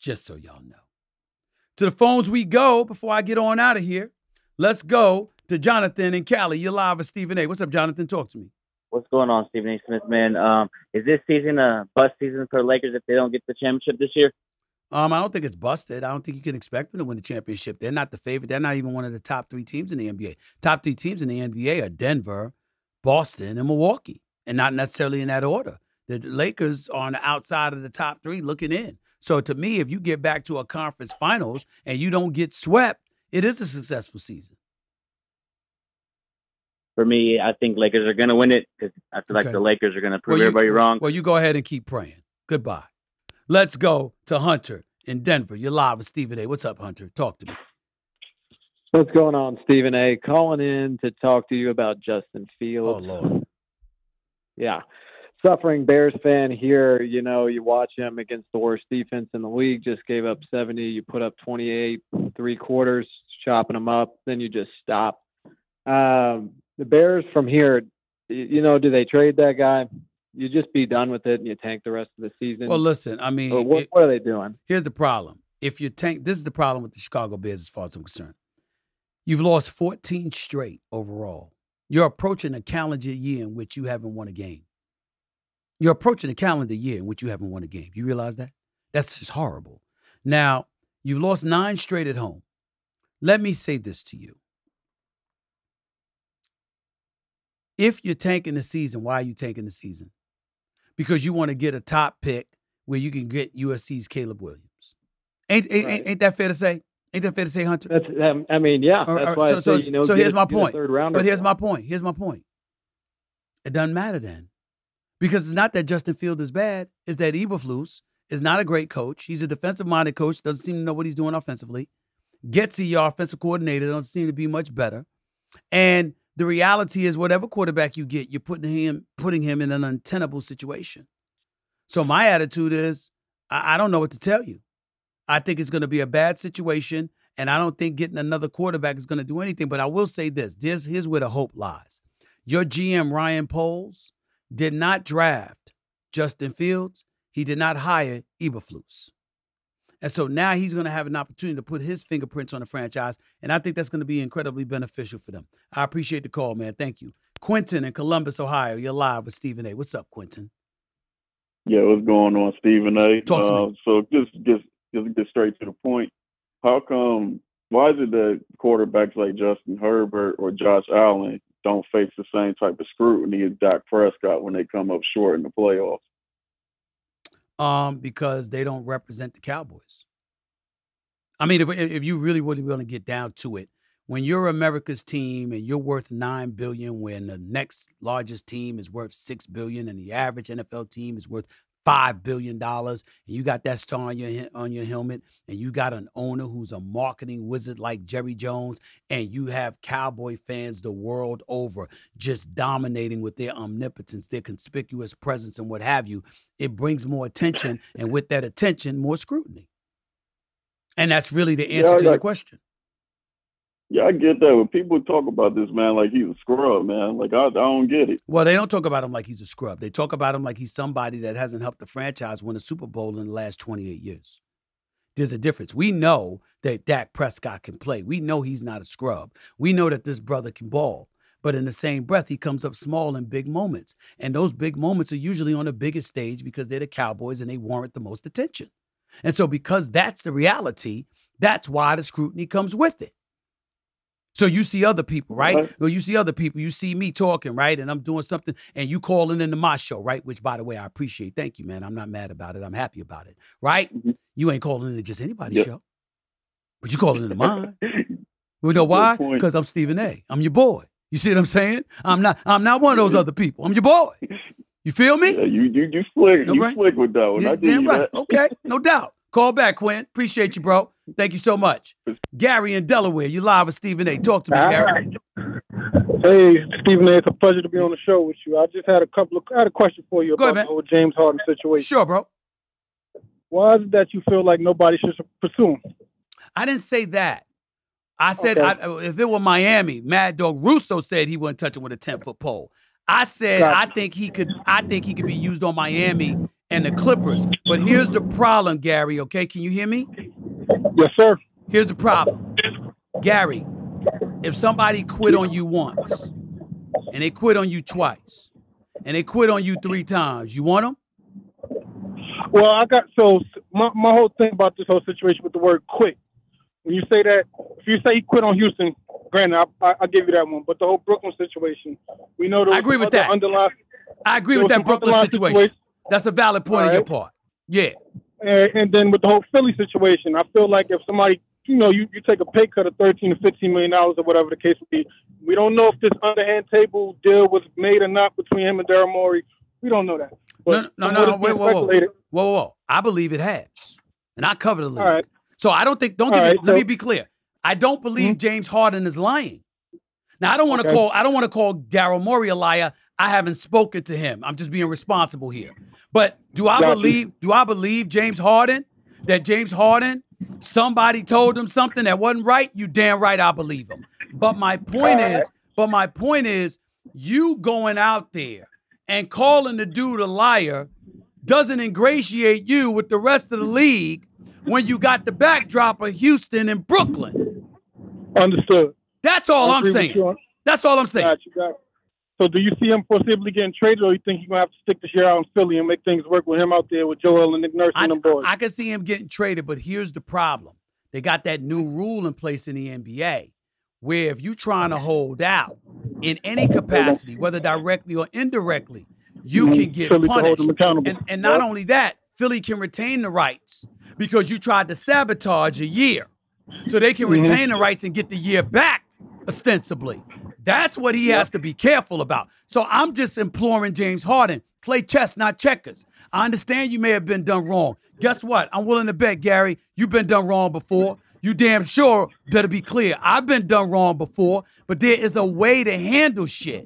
Just so y'all know. To the phones we go before I get on out of here. Let's go to Jonathan and Cali. You're live with Stephen A. What's up, Jonathan? Talk to me. What's going on, Stephen A. Smith, man? Is this season a bust season for Lakers if they don't get the championship this year? I don't think it's busted. I don't think you can expect them to win the championship. They're not the favorite. They're not even one of the top three teams in the NBA. Top three teams in the NBA are Denver, Boston, and Milwaukee. And not necessarily in that order. The Lakers are on the outside of the top three looking in. So to me, if you get back to a conference finals and you don't get swept, it is a successful season. For me, I think Lakers are going to win it because I feel like the Lakers are going to prove everybody wrong. Well, you go ahead and keep praying. Goodbye. Let's go to Hunter in Denver. You're live with Stephen A. What's up, Hunter? Talk to me. What's going on, Stephen A.? Calling in to talk to you about Justin Fields. Oh, Lord. Yeah. Suffering Bears fan here, you know, you watch him against the worst defense in the league, just gave up 70, you put up 28, three quarters, chopping them up, then you just stop. The Bears from here, you know, do they trade that guy? You just be done with it and you tank the rest of the season. Well, listen, I mean. What are they doing? Here's the problem. If you tank, this is the problem with the Chicago Bears as far as I'm concerned. You've lost 14 straight overall. You're approaching a calendar year in which you haven't won a game. You're approaching a calendar year in which you haven't won a game. You realize that? That's just horrible. Now, you've lost 9 straight at home. Let me say this to you. If you're tanking the season, why are you tanking the season? Because you want to get a top pick where you can get USC's Caleb Williams. Ain't that fair to say? Ain't that fair to say, Hunter? I mean, yeah. So here's my point. But Here's my point. It doesn't matter then. Because it's not that Justin Fields is bad. It's that Eberflus is not a great coach. He's a defensive-minded coach. Doesn't seem to know what he's doing offensively. Getsy, your offensive coordinator, doesn't seem to be much better. And the reality is whatever quarterback you get, you're putting him in an untenable situation. So my attitude is I don't know what to tell you. I think it's going to be a bad situation, and I don't think getting another quarterback is going to do anything. But I will say this. Here's where the hope lies. Your GM, Ryan Poles, did not draft Justin Fields. He did not hire Eberflus. And so now he's going to have an opportunity to put his fingerprints on the franchise, and I think that's going to be incredibly beneficial for them. I appreciate the call, man. Thank you. Quentin in Columbus, Ohio. You're live with Stephen A. What's up, Quentin? Yeah, what's going on, Stephen A.? Talk to me. So just get straight to the point. How come Why is it that quarterbacks like Justin Herbert or Josh Allen don't face the same type of scrutiny as Dak Prescott when they come up short in the playoffs? Because they don't represent the Cowboys. I mean, if you really were going to get down to it, when you're America's team and you're worth $9 billion, when the next largest team is worth $6 billion and the average NFL team is worth $5 billion, and you got that star on your helmet, and you got an owner who's a marketing wizard like Jerry Jones, and you have Cowboy fans the world over just dominating with their omnipotence, their conspicuous presence, and what have you, it brings more attention, and with that attention, more scrutiny. And that's really the answer to your question. Yeah, I get that. When people talk about this man like he's a scrub, man, like I don't get it. Well, they don't talk about him like he's a scrub. They talk about him like he's somebody that hasn't helped the franchise win a Super Bowl in the last 28 years. There's a difference. We know that Dak Prescott can play. We know he's not a scrub. We know that this brother can ball. But in the same breath, he comes up small in big moments. And those big moments are usually on the biggest stage because they're the Cowboys and they warrant the most attention. And so because that's the reality, that's why the scrutiny comes with it. So you see other people, right? Okay. Well, you see other people. You see me talking, right? And I'm doing something, and you calling into my show, right? Which, by the way, I appreciate. Thank you, man. I'm not mad about it. I'm happy about it, right? Mm-hmm. You ain't calling into just anybody's show, but you calling into mine. You know why? Because I'm Stephen A. I'm your boy. You see what I'm saying? I'm not one of those other people. I'm your boy. You feel me? Yeah, you slick. No, you right? Slick with that one. Yeah, I damn you right. That. Okay, no doubt. Call back, Quinn. Appreciate you, bro. Thank you so much. Gary in Delaware, you live with Stephen A. Talk to me, Gary. Hey, Stephen A., it's a pleasure to be on the show with you. I just had a question for you about the whole James Harden situation. Sure, bro. Why is it that you feel like nobody should pursue him? I didn't say that. I said if it were Miami, Mad Dog Russo said he wouldn't touch him with a 10-foot pole. I said I think he could be used on Miami and the Clippers. But here's the problem, Gary, okay? Can you hear me? Yes, sir. Here's the problem. Gary, if somebody quit on you once, and they quit on you twice, and they quit on you three times, you want them? Well, my whole thing about this whole situation with the word quit, when you say that, if you say he quit on Houston, granted, I'll give you that one, but the whole Brooklyn situation, we know I agree with that. I agree with that Brooklyn situation. That's a valid point on your part. Yeah. And then with the whole Philly situation, I feel like if somebody, you take a pay cut of $13 to $15 million or whatever the case may be, we don't know if this underhand table deal was made or not between him and Daryl Morey. We don't know that. But wait, whoa. I believe it has. And I cover the league. All right. So I don't think, let me be clear. I don't believe James Harden is lying. Now, I don't want to call Daryl Morey a liar. I haven't spoken to him. I'm just being responsible here. But do I believe James Harden? That James Harden, somebody told him something that wasn't right? You damn right I believe him. But my point is, you going out there and calling the dude a liar doesn't ingratiate you with the rest of the league when you got the backdrop of Houston and Brooklyn. Understood. That's all I'm saying. That's all I'm saying. Got you. So do you see him possibly getting traded, or you think he's going to have to stick this year out in Philly and make things work with him out there with Joel and Nick Nurse and them boys? I can see him getting traded, but here's the problem. They got that new rule in place in the NBA where if you're trying to hold out in any capacity, whether directly or indirectly, you can get punished. And not only that, Philly can retain the rights because you tried to sabotage a year. So they can retain the rights and get the year back, ostensibly. That's what he has to be careful about. So I'm just imploring James Harden, play chess, not checkers. I understand you may have been done wrong. Guess what? I'm willing to bet, Gary, you've been done wrong before. You damn sure better be clear. I've been done wrong before, but there is a way to handle shit.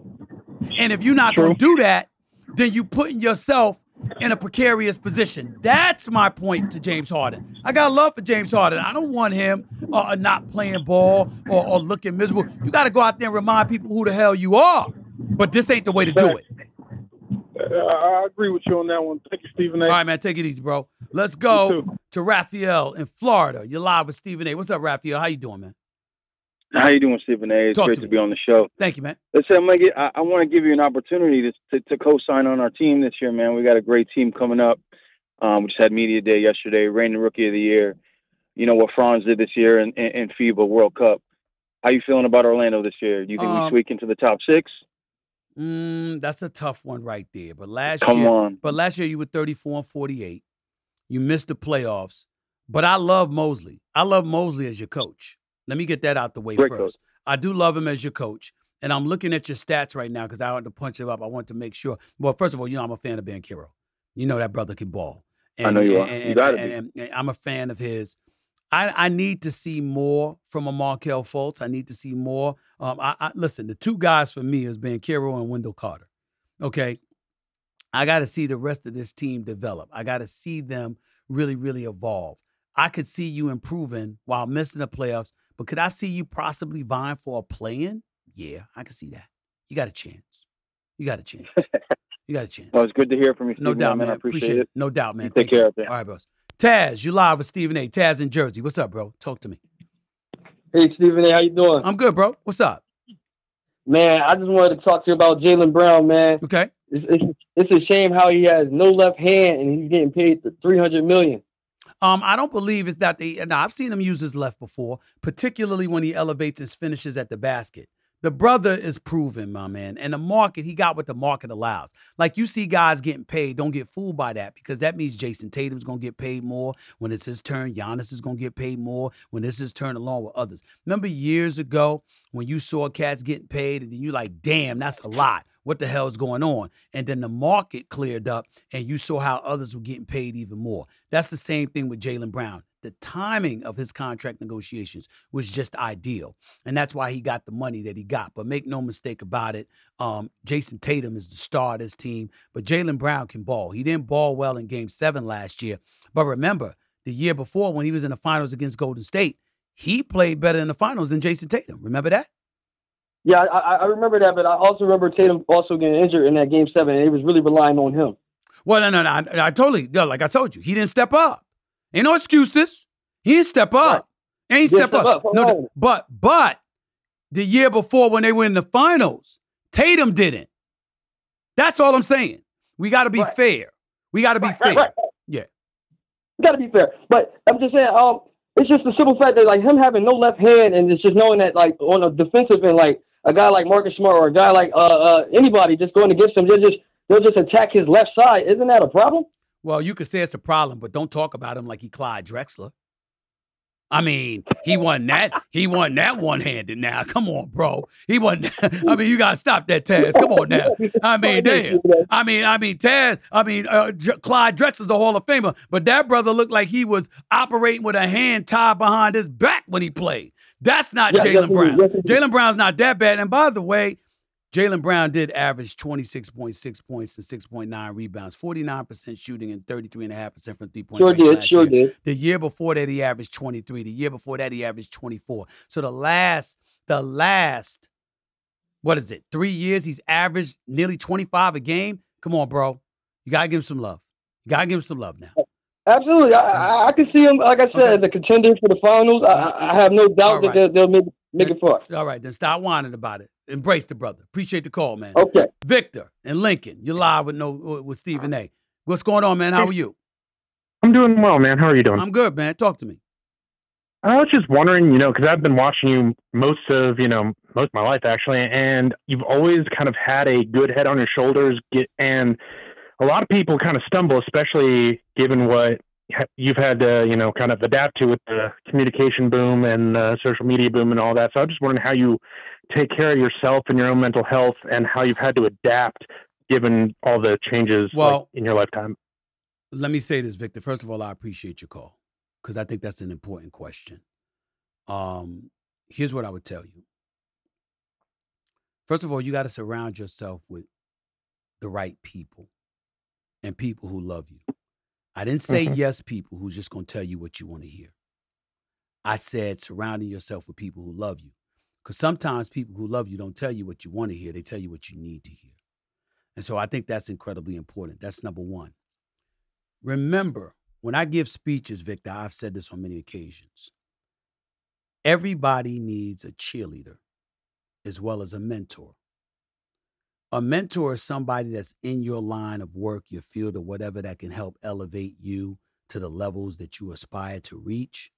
And if you're not going to do that, then you're putting yourself in a precarious position. That's my point to James Harden. I got love for James Harden. I don't want him not playing ball or looking miserable. You got to go out there and remind people who the hell you are. But this ain't the way to do it. I agree with you on that one. Thank you, Stephen A. All right, man. Take it easy, bro. Let's go to Raphael in Florida. You're live with Stephen A. What's up, Raphael? How you doing, man? How you doing, Stephen A? It's great to be on the show. Thank you, man. Listen, I want to give you an opportunity to co-sign on our team this year, man. We got a great team coming up. We just had media day yesterday. Reigning Rookie of the Year. you know, what Franz did this year in FIBA World Cup. How you feeling about Orlando this year? Do you think we squeak into the top six? That's a tough one right there. But last year you were 34-48. You missed the playoffs. But I love Mosley. I love Mosley as your coach. Let me get that out the way first. Coach. I do love him as your coach. And I'm looking at your stats right now because I want to punch it up. I want to make sure. Well, first of all, you know I'm a fan of Banchero. You know that brother can ball. And, I know you are. And I'm a fan of his. I need to see more from a Markelle Fultz. I need to see more. Listen, the two guys for me is Banchero and Wendell Carter. Okay? I got to see the rest of this team develop. I got to see them really, really evolve. I could see you improving while missing the playoffs, but could I see you possibly vying for a play-in? Yeah, I can see that. You got a chance. Well, it's good to hear from you, Stephen. No doubt, man. I appreciate it. No doubt, man. Take care of that. All right, bros. Taz, you live with Stephen A. Taz in Jersey. What's up, bro? Talk to me. Hey, Stephen A., how you doing? I'm good, bro. What's up? Man, I just wanted to talk to you about Jaylen Brown, man. Okay. It's a shame how he has no left hand and he's getting paid $300 million. I don't believe it's that they. Now, I've seen him use his left before, particularly when he elevates his finishes at the basket. The brother is proven, my man. And the market, he got what the market allows. Like, you see guys getting paid. Don't get fooled by that because that means Jason Tatum's going to get paid more. When it's his turn, Giannis is going to get paid more. When it's his turn, along with others. Remember years ago when you saw cats getting paid and then you like, damn, that's a lot. What the hell is going on? And then the market cleared up and you saw how others were getting paid even more. That's the same thing with Jaylen Brown. The timing of his contract negotiations was just ideal. And that's why he got the money that he got. But make no mistake about it, Jason Tatum is the star of this team. But Jaylen Brown can ball. He didn't ball well in Game 7 last year. But remember, the year before when he was in the finals against Golden State, he played better in the finals than Jason Tatum. Remember that? Yeah, I remember that. But I also remember Tatum also getting injured in that Game 7. And it was really relying on him. Well, no. I totally, like I told you, he didn't step up. Ain't no excuses. He didn't step up. No, but the year before when they were in the finals, Tatum didn't. That's all I'm saying. We got to be fair. Right. Yeah. We got to be fair. But I'm just saying, it's just the simple fact that, like, him having no left hand and it's just knowing that, like, on a defensive end, like, a guy like Marcus Smart or a guy like anybody just going against him, they'll just attack his left side. Isn't that a problem? Well, you could say it's a problem, but don't talk about him like he Clyde Drexler. I mean, he won that. He won that one-handed now. Come on, bro. He won that. I mean, you got to stop that, Taz. Come on now. I mean, damn. Clyde Drexler's a Hall of Famer, but that brother looked like he was operating with a hand tied behind his back when he played. That's not Jaylen Brown. Jaylen Brown's not that bad. And by the way, Jaylen Brown did average 26.6 points and 6.9 rebounds, 49% shooting and 33.5% from three-point last year. The year before that, he averaged 23. The year before that, he averaged 24. So the last, 3 years, he's averaged nearly 25 a game? Come on, bro. You got to give him some love. Now. Absolutely. I can see him, like I said, as a contender for the finals. I have no doubt that they'll make it far. All right, then stop whining about it. Embrace the brother. Appreciate the call, man. Okay. Victor and Lincoln, you're live with Stephen A. What's going on, man? How are you? I'm doing well, man. How are you doing? I'm good, man. Talk to me. I was just wondering, because I've been watching you most of my life, actually, and you've always kind of had a good head on your shoulders, and a lot of people kind of stumble, especially given what you've had to, kind of adapt to with the communication boom and the social media boom and all that. So I'm just wondering how you take care of yourself and your own mental health and how you've had to adapt given all the changes in your lifetime. Let me say this, Victor. First of all, I appreciate your call because I think that's an important question. Here's what I would tell you. First of all, you got to surround yourself with the right people and people who love you. I didn't say yes people who's just going to tell you what you want to hear. I said surrounding yourself with people who love you. Because sometimes people who love you don't tell you what you want to hear. They tell you what you need to hear. And so I think that's incredibly important. That's number one. Remember, when I give speeches, Victor, I've said this on many occasions. Everybody needs a cheerleader as well as a mentor. A mentor is somebody that's in your line of work, your field, or whatever that can help elevate you to the levels that you aspire to reach.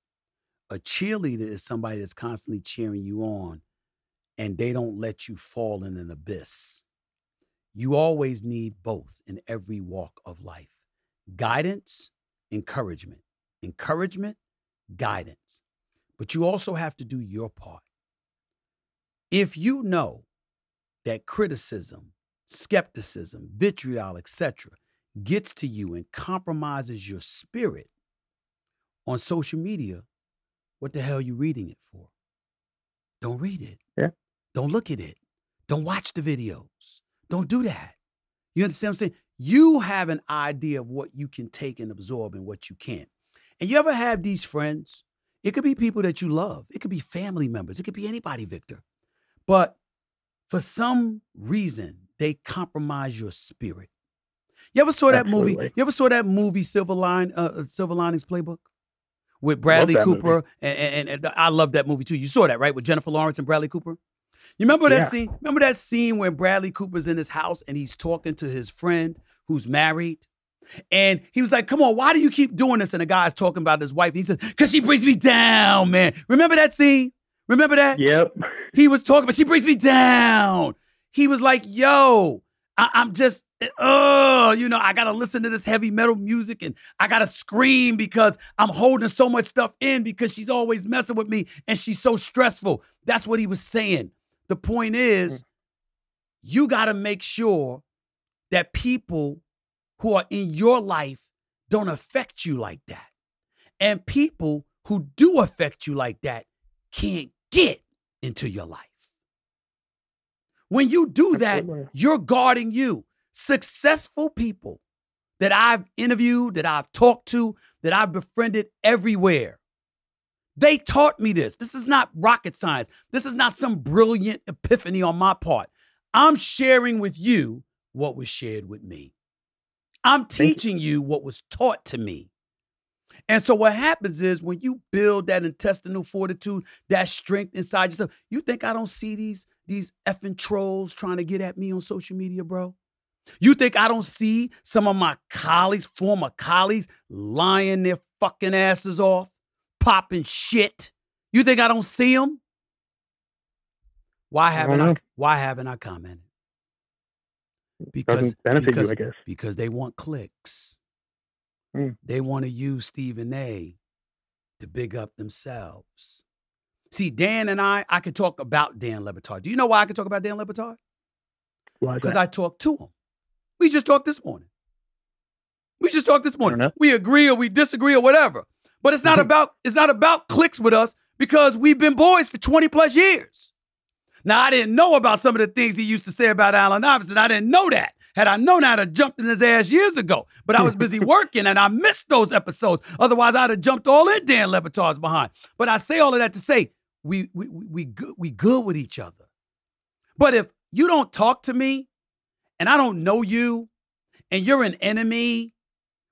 A cheerleader is somebody that's constantly cheering you on, and they don't let you fall in an abyss. You always need both in every walk of life. Guidance, encouragement. Encouragement, guidance. But you also have to do your part. If you know that criticism, skepticism, vitriol, etc., gets to you and compromises your spirit on social media, what the hell are you reading it for? Don't read it. Yeah. Don't look at it. Don't watch the videos. Don't do that. You understand what I'm saying? You have an idea of what you can take and absorb and what you can't. And you ever have these friends? It could be people that you love. It could be family members. It could be anybody, Victor. But for some reason, they compromise your spirit. You ever saw that Absolutely. Movie? You ever saw that movie, Silver Linings Playbook? With Bradley Cooper. And I love that movie, too. You saw that, right? With Jennifer Lawrence and Bradley Cooper? You remember that scene? Remember that scene when Bradley Cooper's in his house and he's talking to his friend who's married? And he was like, come on, why do you keep doing this? And the guy's talking about his wife. And he says, because she brings me down, man. Remember that scene? Remember that? Yep. He was talking, but she brings me down. He was like, yo, I'm just, you know, I got to listen to this heavy metal music and I got to scream because I'm holding so much stuff in because she's always messing with me and she's so stressful. That's what he was saying. The point is, you got to make sure that people who are in your life don't affect you like that. And people who do affect you like that can't get into your life. When you do that, you're guarding you. Successful people that I've interviewed, that I've talked to, that I've befriended everywhere, they taught me this. This is not rocket science. This is not some brilliant epiphany on my part. I'm sharing with you what was shared with me. I'm teaching you what was taught to me. And so what happens is when you build that intestinal fortitude, that strength inside yourself, you think I don't see these effing trolls trying to get at me on social media, bro? You think I don't see some of my colleagues, former colleagues, lying their fucking asses off, popping shit? You think I don't see them? Why haven't I commented? Because you, I guess. Because they want clicks. They want to use Stephen A. to big up themselves. See, Dan and I could talk about Dan Le Batard. Do you know why I could talk about Dan Le Batard? Why? Because I talked to him. We just talked this morning. We agree or we disagree or whatever. But it's not about clicks with us because we've been boys for 20 plus years. Now, I didn't know about some of the things he used to say about Allen Iverson. I didn't know that. Had I known, I'd have jumped in his ass years ago. But I was busy working, and I missed those episodes. Otherwise, I'd have jumped all in Dan Le Batard's behind. But I say all of that to say we good with each other. But if you don't talk to me, and I don't know you, and you're an enemy,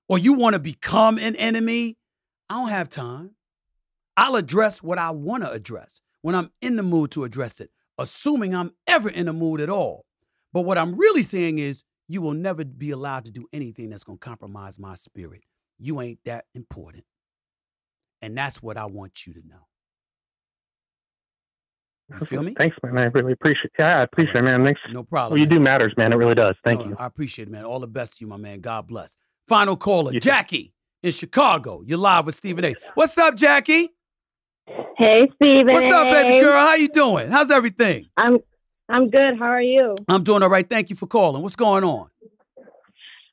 or you want to become an enemy, I don't have time. I'll address what I want to address when I'm in the mood to address it, assuming I'm ever in the mood at all. But what I'm really saying is, you will never be allowed to do anything that's going to compromise my spirit. You ain't that important. And that's what I want you to know. You feel me? Thanks, man. I really appreciate it. Yeah, I appreciate it, man. Thanks. No problem. What you do matters, man. It really does. Thank you. I appreciate it, man. All the best to you, my man. God bless. Final caller, Jackie in Chicago. You're live with Stephen A. What's up, Jackie? Hey, Stephen. What's up, baby girl? How you doing? How's everything? I'm good. How are you? I'm doing all right. Thank you for calling. What's going on?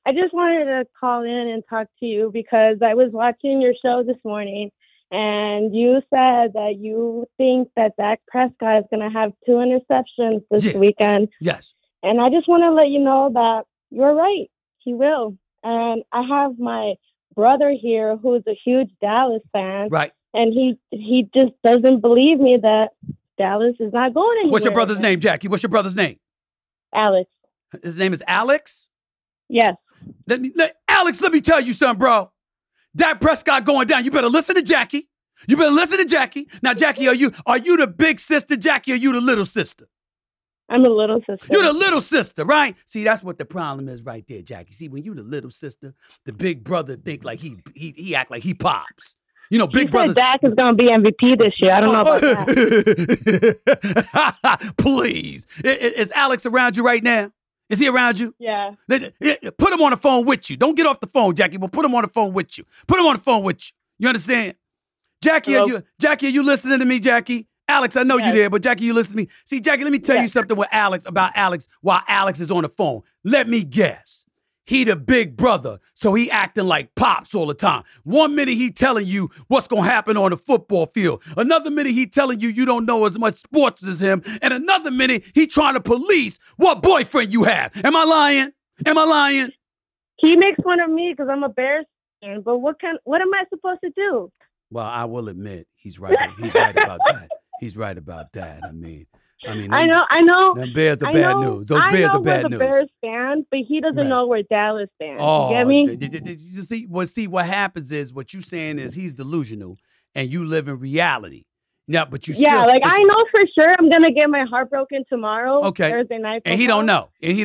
I just wanted to call in and talk to you because I was watching your show this morning and you said that you think that Dak Prescott is going to have 2 interceptions this weekend. Yes. And I just want to let you know that you're right. He will. And I have my brother here who is a huge Dallas fan. Right. And he just doesn't believe me that Dallas is not going anywhere. What's your brother's name, Jackie? What's your brother's name? Alex. His name is Alex? Yes. Let me tell you something, bro. Dak Prescott going down. You better listen to Jackie. Now, Jackie, are you the big sister, Jackie, or you the little sister? I'm the little sister. You're the little sister, right? See, that's what the problem is right there, Jackie. See, when you the little sister, the big brother think like he act like he pops. You know, big brother. Dak is going to be MVP this year. I don't know about that. Please. Is Alex around you right now? Is he around you? Yeah. Put him on the phone with you. Don't get off the phone, Jackie, but put him on the phone with you. Put him on the phone with you. You understand? Jackie, are you listening to me, Jackie? Alex, I know you there, but Jackie, you listen to me. See, Jackie, let me tell you something about Alex while Alex is on the phone. Let me guess. He the big brother, so he acting like pops all the time. One minute he telling you what's going to happen on the football field. Another minute he telling you you don't know as much sports as him. And another minute he trying to police what boyfriend you have. Am I lying? Am I lying? He makes fun of me because I'm a Bears fan, but what am I supposed to do? Well, I will admit he's right. He's right about that. He's right about that. I mean, I know. Them Bears are bad news. Those Bears are bad news. I know where the Bears stand, but he doesn't know where Dallas stands. Oh, you get me? See, what happens is what you saying is he's delusional, and you live in reality. Now, but you still, like I know for sure I'm gonna get my heart broken tomorrow. Okay, Thursday night, football. And he don't know, and he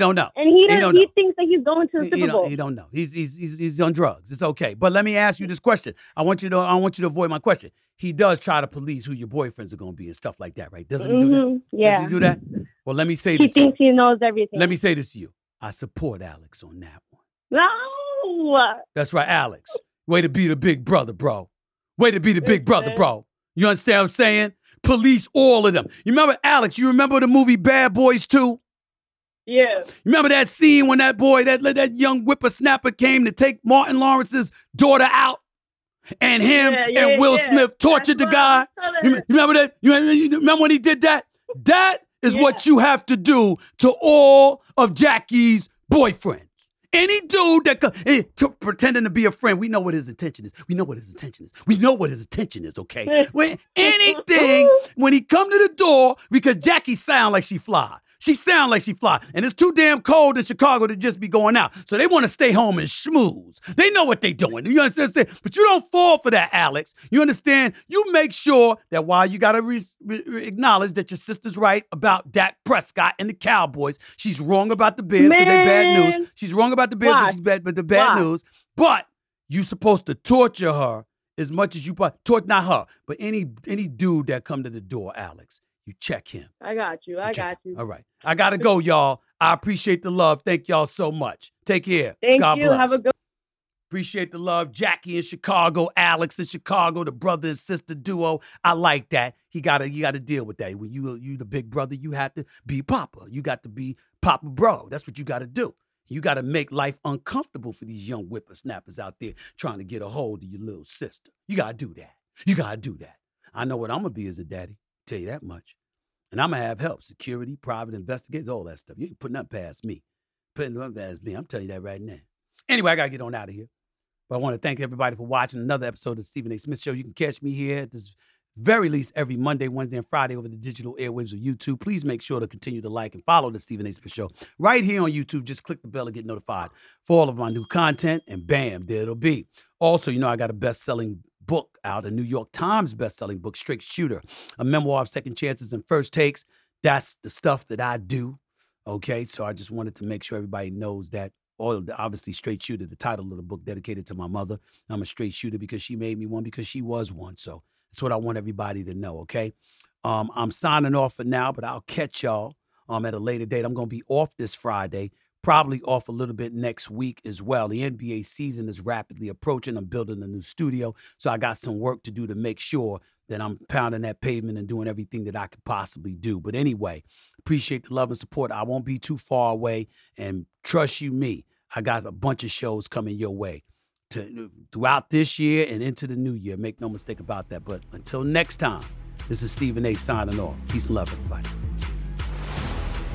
thinks that he's going to the Super Bowl. He don't know. He's on drugs. It's okay. But let me ask you this question. I want you to avoid my question. He does try to police who your boyfriends are going to be and stuff like that, right? Doesn't he do that? Yeah. Does he do that? Well, let me say this. He thinks he knows everything. Let me say this to you. I support Alex on that one. No. That's right, Alex. Way to be the big brother, bro. You understand what I'm saying? Police all of them. You remember, Alex, you remember the movie Bad Boys 2? Yeah. You remember that scene when that boy, that young whippersnapper came to take Martin Lawrence's daughter out? And Will Smith tortured the guy. You remember that? You remember when he did that? That is what you have to do to all of Jackie's boyfriends. Any dude pretending to be a friend, we know what his intention is. Okay? When he come to the door, because Jackie sound like she fly. And it's too damn cold in Chicago to just be going out. So they want to stay home and schmooze. They know what they're doing. You understand? But you don't fall for that, Alex. You understand? You make sure that while you got to acknowledge that your sister's right about Dak Prescott and the Cowboys, she's wrong about the Bears because they're bad news. She's wrong about the Bears but the bad news. But you're supposed to torture her as much as you torture, not her, but any dude that come to the door, Alex. You check him. I got you. All right. I got to go, y'all. I appreciate the love. Thank y'all so much. Take care. God bless. Have a good. Appreciate the love. Jackie in Chicago, Alex in Chicago, the brother and sister duo. I like that. You got to deal with that. When you the big brother, you have to be Papa. You got to be Papa Bro. That's what you got to do. You got to make life uncomfortable for these young whippersnappers out there trying to get a hold of your little sister. You got to do that. I know what I'm going to be as a daddy. Tell you that much. And I'm going to have help. Security, private investigators, all that stuff. You ain't putting up past me. I'm telling you that right now. Anyway, I got to get on out of here. But I want to thank everybody for watching another episode of Stephen A. Smith Show. You can catch me here at this very least every Monday, Wednesday, and Friday over the digital airwaves of YouTube. Please make sure to continue to like and follow the Stephen A. Smith Show right here on YouTube. Just click the bell to get notified for all of my new content. And bam, there it'll be. Also, you know, I got a best-selling book out, a New York Times best-selling book, Straight Shooter, a memoir of second chances and first takes. That's the stuff that I do, okay? So I just wanted to make sure everybody knows that. Obviously, Straight Shooter, the title of the book, dedicated to my mother. I'm a straight shooter because she made me one, because she was one. So that's what I want everybody to know, okay? I'm signing off for now, but I'll catch y'all at a later date. I'm going to be off this Friday. Probably off a little bit next week as well. The NBA season is rapidly approaching. I'm building a new studio, so I got some work to do to make sure that I'm pounding that pavement and doing everything that I could possibly do. But anyway, appreciate the love and support. I won't be too far away, and trust you me, I got a bunch of shows coming your way throughout this year and into the new year. Make no mistake about that. But until next time, this is Stephen A. signing off. Peace and love, everybody.